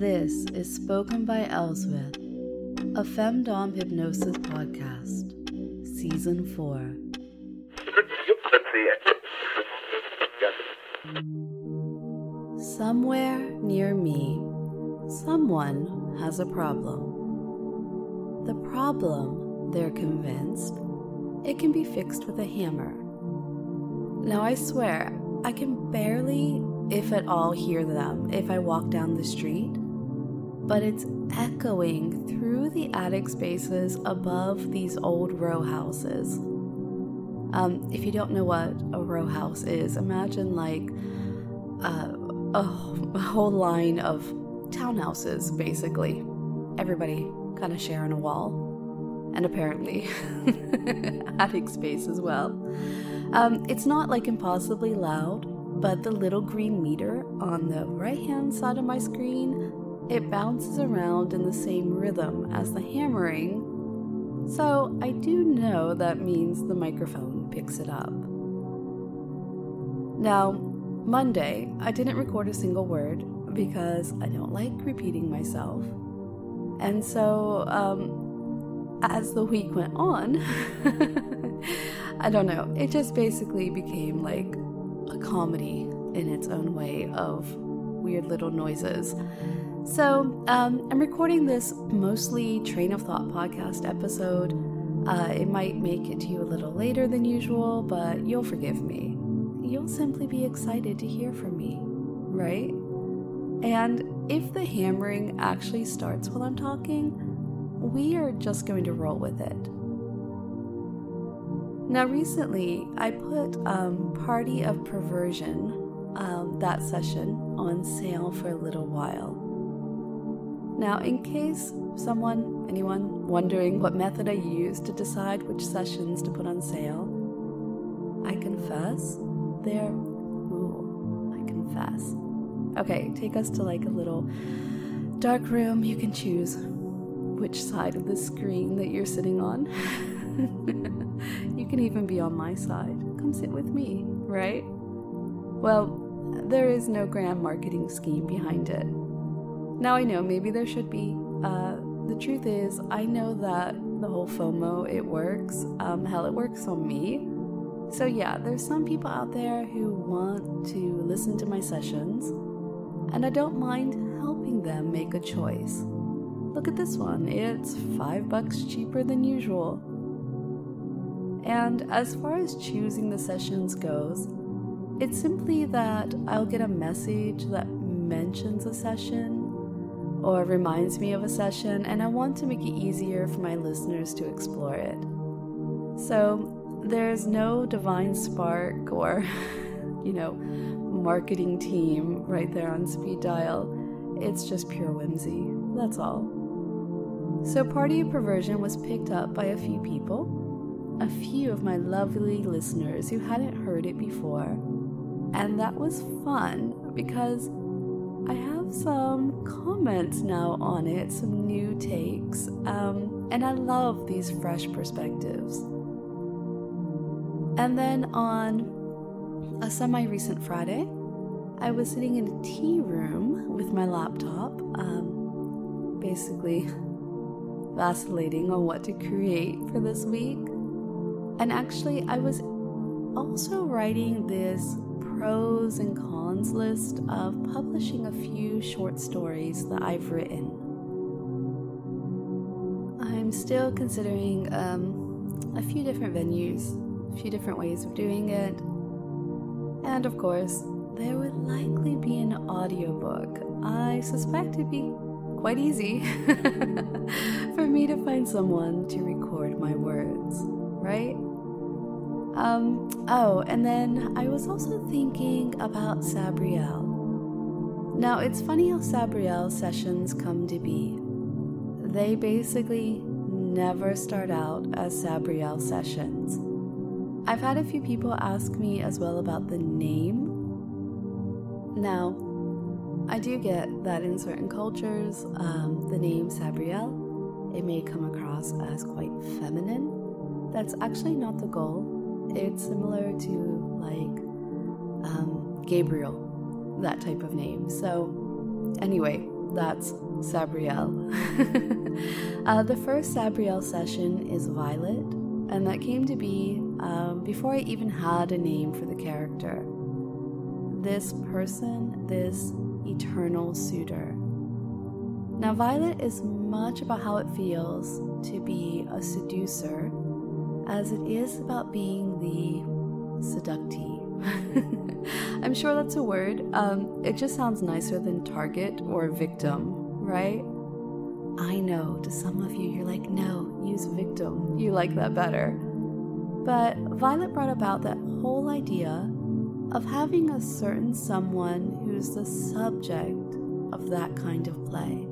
This is Spoken By Elswyth, a femdom hypnosis podcast, Season 4. Somewhere near me, someone has a problem. The problem, they're convinced, it can be fixed with a hammer. Now I swear, I can barely, if at all, hear them if I walk down the street, but it's echoing through the attic spaces above these old row houses. If you don't know what a row house is, imagine like a whole line of townhouses, basically. Everybody kind of sharing a wall. And apparently attic space as well. It's not like impossibly loud, but the little green meter on the right-hand side of my screen, it bounces around in the same rhythm as the hammering. So I do know that means the microphone picks it up. Now, Monday, I didn't record a single word because I don't like repeating myself. And so, as the week went on, I don't know, it just basically became like a comedy in its own way of weird little noises. So I'm recording this mostly train of thought podcast episode. It might make it to you a little later than usual, but you'll forgive me. You'll simply be excited to hear from me, right? And if the hammering actually starts while I'm talking, we are just going to roll with it. Now, recently, I put Party of Perversion, that session, on sale for a little while. Now, in case anyone wondering what method I use to decide which sessions to put on sale, I confess Okay, take us to like a little dark room. You can choose which side of the screen that you're sitting on. You can even be on my side. Come sit with me, right? Well, there is no grand marketing scheme behind it. Now I know, maybe there should be. The truth is, I know that the whole FOMO, it works. Hell, it works on me. So yeah, there's some people out there who want to listen to my sessions, and I don't mind helping them make a choice. Look at this one, it's $5 cheaper than usual. And as far as choosing the sessions goes, it's simply that I'll get a message that mentions a session or reminds me of a session, and I want to make it easier for my listeners to explore it. So there's no divine spark or, marketing team right there on speed dial. It's just pure whimsy, that's all. So Party of Perversion was picked up by a few of my lovely listeners who hadn't heard it before. And that was fun because I have some comments now on it, some new takes, and I love these fresh perspectives. And then on a semi-recent Friday, I was sitting in a tea room with my laptop, basically vacillating on what to create for this week. And actually, I was also writing this pros and cons list of publishing a few short stories that I've written. I'm still considering a few different venues, a few different ways of doing it, and of course, there would likely be an audiobook. I suspect it'd be quite easy for me to find someone to record my words, right? And then I was also thinking about Sabriel. Now, it's funny how Sabriel sessions come to be. They basically never start out as Sabriel sessions. I've had a few people ask me as well about the name. Now, I do get that in certain cultures, the name Sabriel, it may come across as quite feminine. That's actually not the goal. It's similar to like Gabriel, that type of name. So anyway, That's Sabriel. The first Sabriel session is Violet, and that came to be before I even had a name for the character. This person, this eternal suitor. Now, Violet is much about how it feels to be a seducer as it is about being the seductee. I'm sure that's a word. It just sounds nicer than target or victim, right? I know, to some of you, you're like, no, use victim. You like that better. But Violet brought about that whole idea of having a certain someone who's the subject of that kind of play.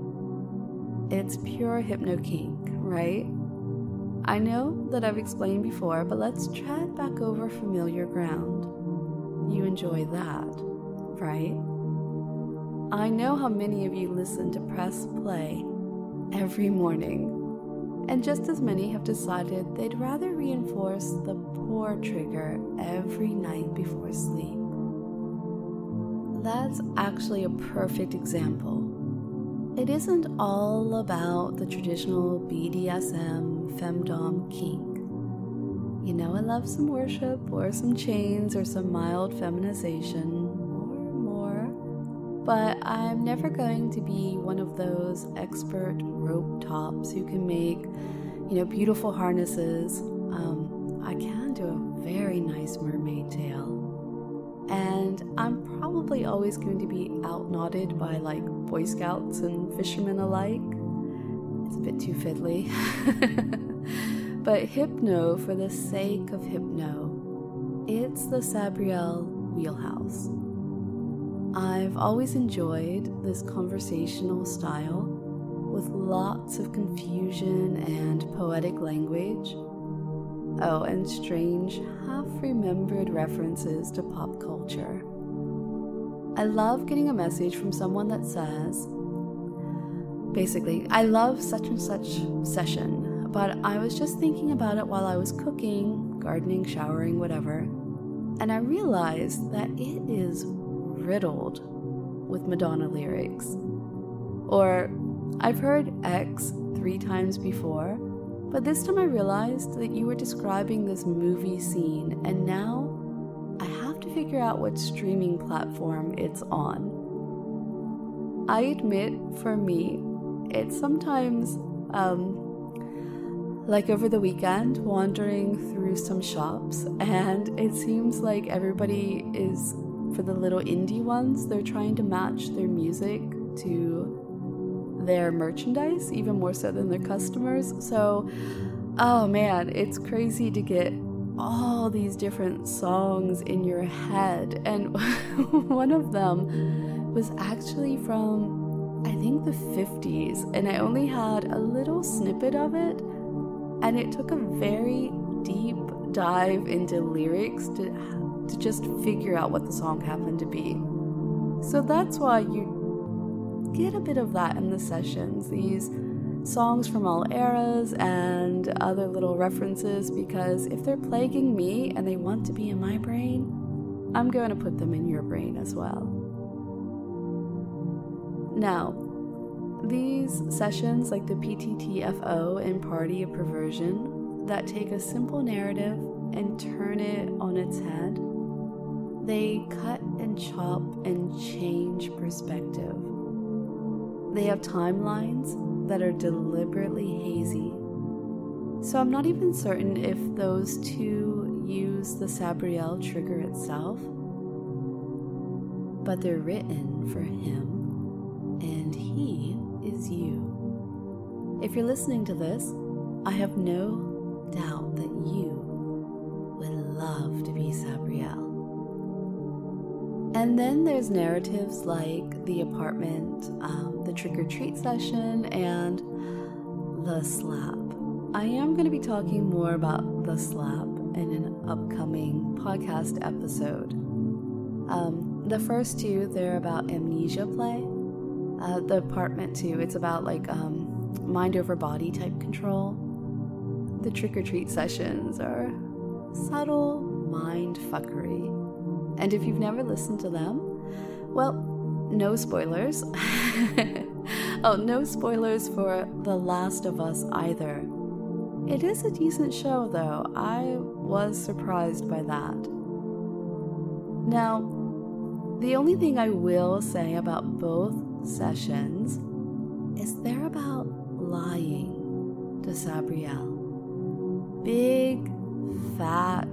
It's pure hypno kink, right? I know that I've explained before, but let's tread back over familiar ground. You enjoy that, right? I know how many of you listen to Press Play every morning, and just as many have decided they'd rather reinforce the poor trigger every night before sleep. That's actually a perfect example. It isn't all about the traditional BDSM femdom kink. You know, I love some worship or some chains or some mild feminization or more, but I'm never going to be one of those expert rope tops who can make, you know, beautiful harnesses. I can do a very nice mermaid tail, and I'm probably always going to be out-knotted by like Boy Scouts and fishermen alike. It's a bit too fiddly. But hypno for the sake of hypno, it's the Sabriel wheelhouse. I've always enjoyed this conversational style with lots of confusion and poetic language. Oh, and strange, half-remembered references to pop culture. I love getting a message from someone that says, basically, I love such and such session, but I was just thinking about it while I was cooking, gardening, showering, whatever, and I realized that it is riddled with Madonna lyrics. Or, I've heard X 3 times before, but this time I realized that you were describing this movie scene, and now I have to figure out what streaming platform it's on. I admit, for me, it's sometimes, like over the weekend, wandering through some shops, and it seems like everybody is, for the little indie ones, they're trying to match their music to their merchandise, even more so than their customers. So, oh man, it's crazy to get all these different songs in your head, and one of them was actually from, I think, the 50s, and I only had a little snippet of it, and it took a very deep dive into lyrics to just figure out what the song happened to be. So that's why you get a bit of that in the sessions, these songs from all eras and other little references, because if they're plaguing me and they want to be in my brain, I'm going to put them in your brain as well. Now, these sessions like the PTTFO and Party of Perversion that take a simple narrative and turn it on its head, they cut and chop and change perspective. They have timelines that are deliberately hazy. So I'm not even certain if those two use the Sabriel trigger itself, but they're written for him, and he is you. If you're listening to this, I have no doubt that you would love to be Sabriel. And then there's narratives like the apartment, the trick-or-treat session, and the slap. I am going to be talking more about the slap in an upcoming podcast episode. The first two, they're about amnesia play. The apartment too, it's about like mind over body type control. The trick-or-treat sessions are subtle mind fuckery. And if you've never listened to them, well, no spoilers. Oh, no spoilers for The Last of Us either. It is a decent show, though. I was surprised by that. Now, the only thing I will say about both sessions is they're about lying to Sabriel. Big, fat,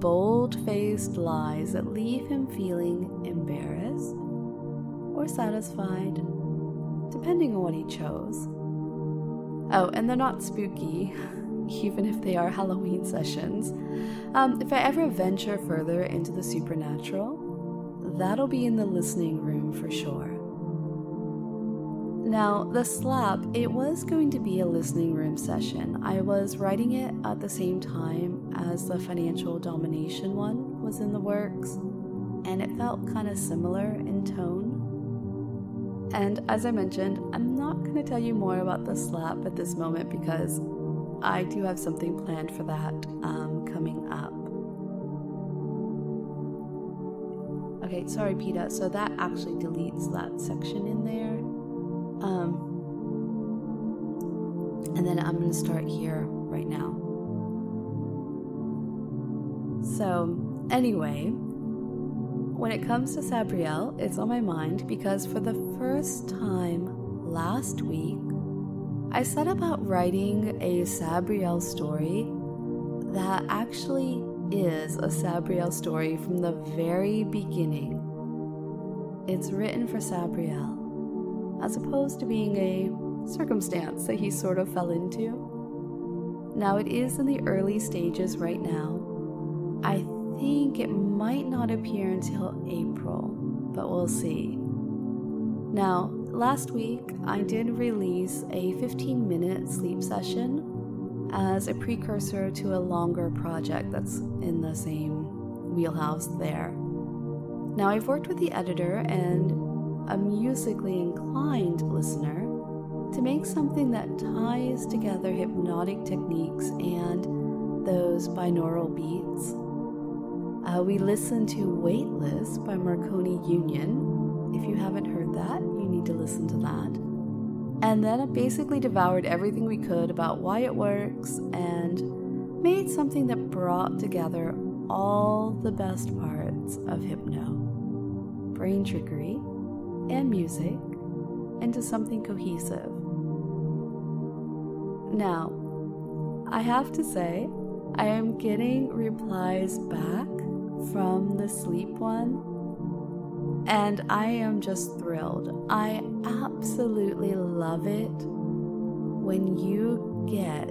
bold-faced lies that leave him feeling embarrassed or satisfied, depending on what he chose. Oh, and they're not spooky, even if they are Halloween sessions. If I ever venture further into the supernatural, that'll be in the listening room for sure. Now, The Slap, it was going to be a listening room session. I was writing it at the same time as the financial domination one was in the works, and it felt kind of similar in tone. And as I mentioned, I'm not going to tell you more about The Slap at this moment because I do have something planned for that coming up. Okay, sorry, PETA. So that actually deletes that section in there. And then I'm going to start here right now. So, anyway, when it comes to Sabriel, it's on my mind because for the first time last week, I set about writing a Sabriel story that actually is a Sabriel story from the very beginning. It's written for Sabriel, as opposed to being a circumstance that he sort of fell into. Now, it is in the early stages right now. I think it might not appear until April, but we'll see. Now, last week, I did release a 15-minute sleep session as a precursor to a longer project that's in the same wheelhouse there. Now, I've worked with the editor and a musically inclined listener to make something that ties together hypnotic techniques and those binaural beats. We listened to Weightless by Marconi Union. If you haven't heard that, you need to listen to that. And then I basically devoured everything we could about why it works and made something that brought together all the best parts of hypno, brain trickery, and music into something cohesive. Now, I have to say, I am getting replies back from the sleep one, and I am just thrilled. I absolutely love it when you get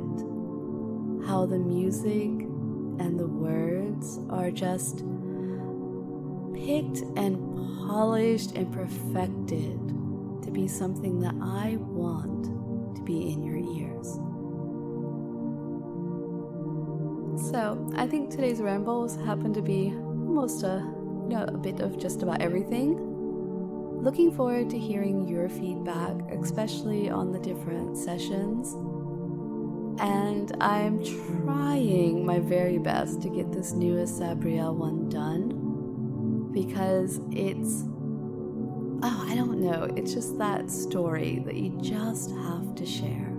how the music and the words are just picked and polished and perfected to be something that I want to be in your ears. So I think today's rambles happen to be almost a bit of just about everything. Looking forward to hearing your feedback, especially on the different sessions. And I'm trying my very best to get this newest Sabriel one done, because it's just that story that you just have to share.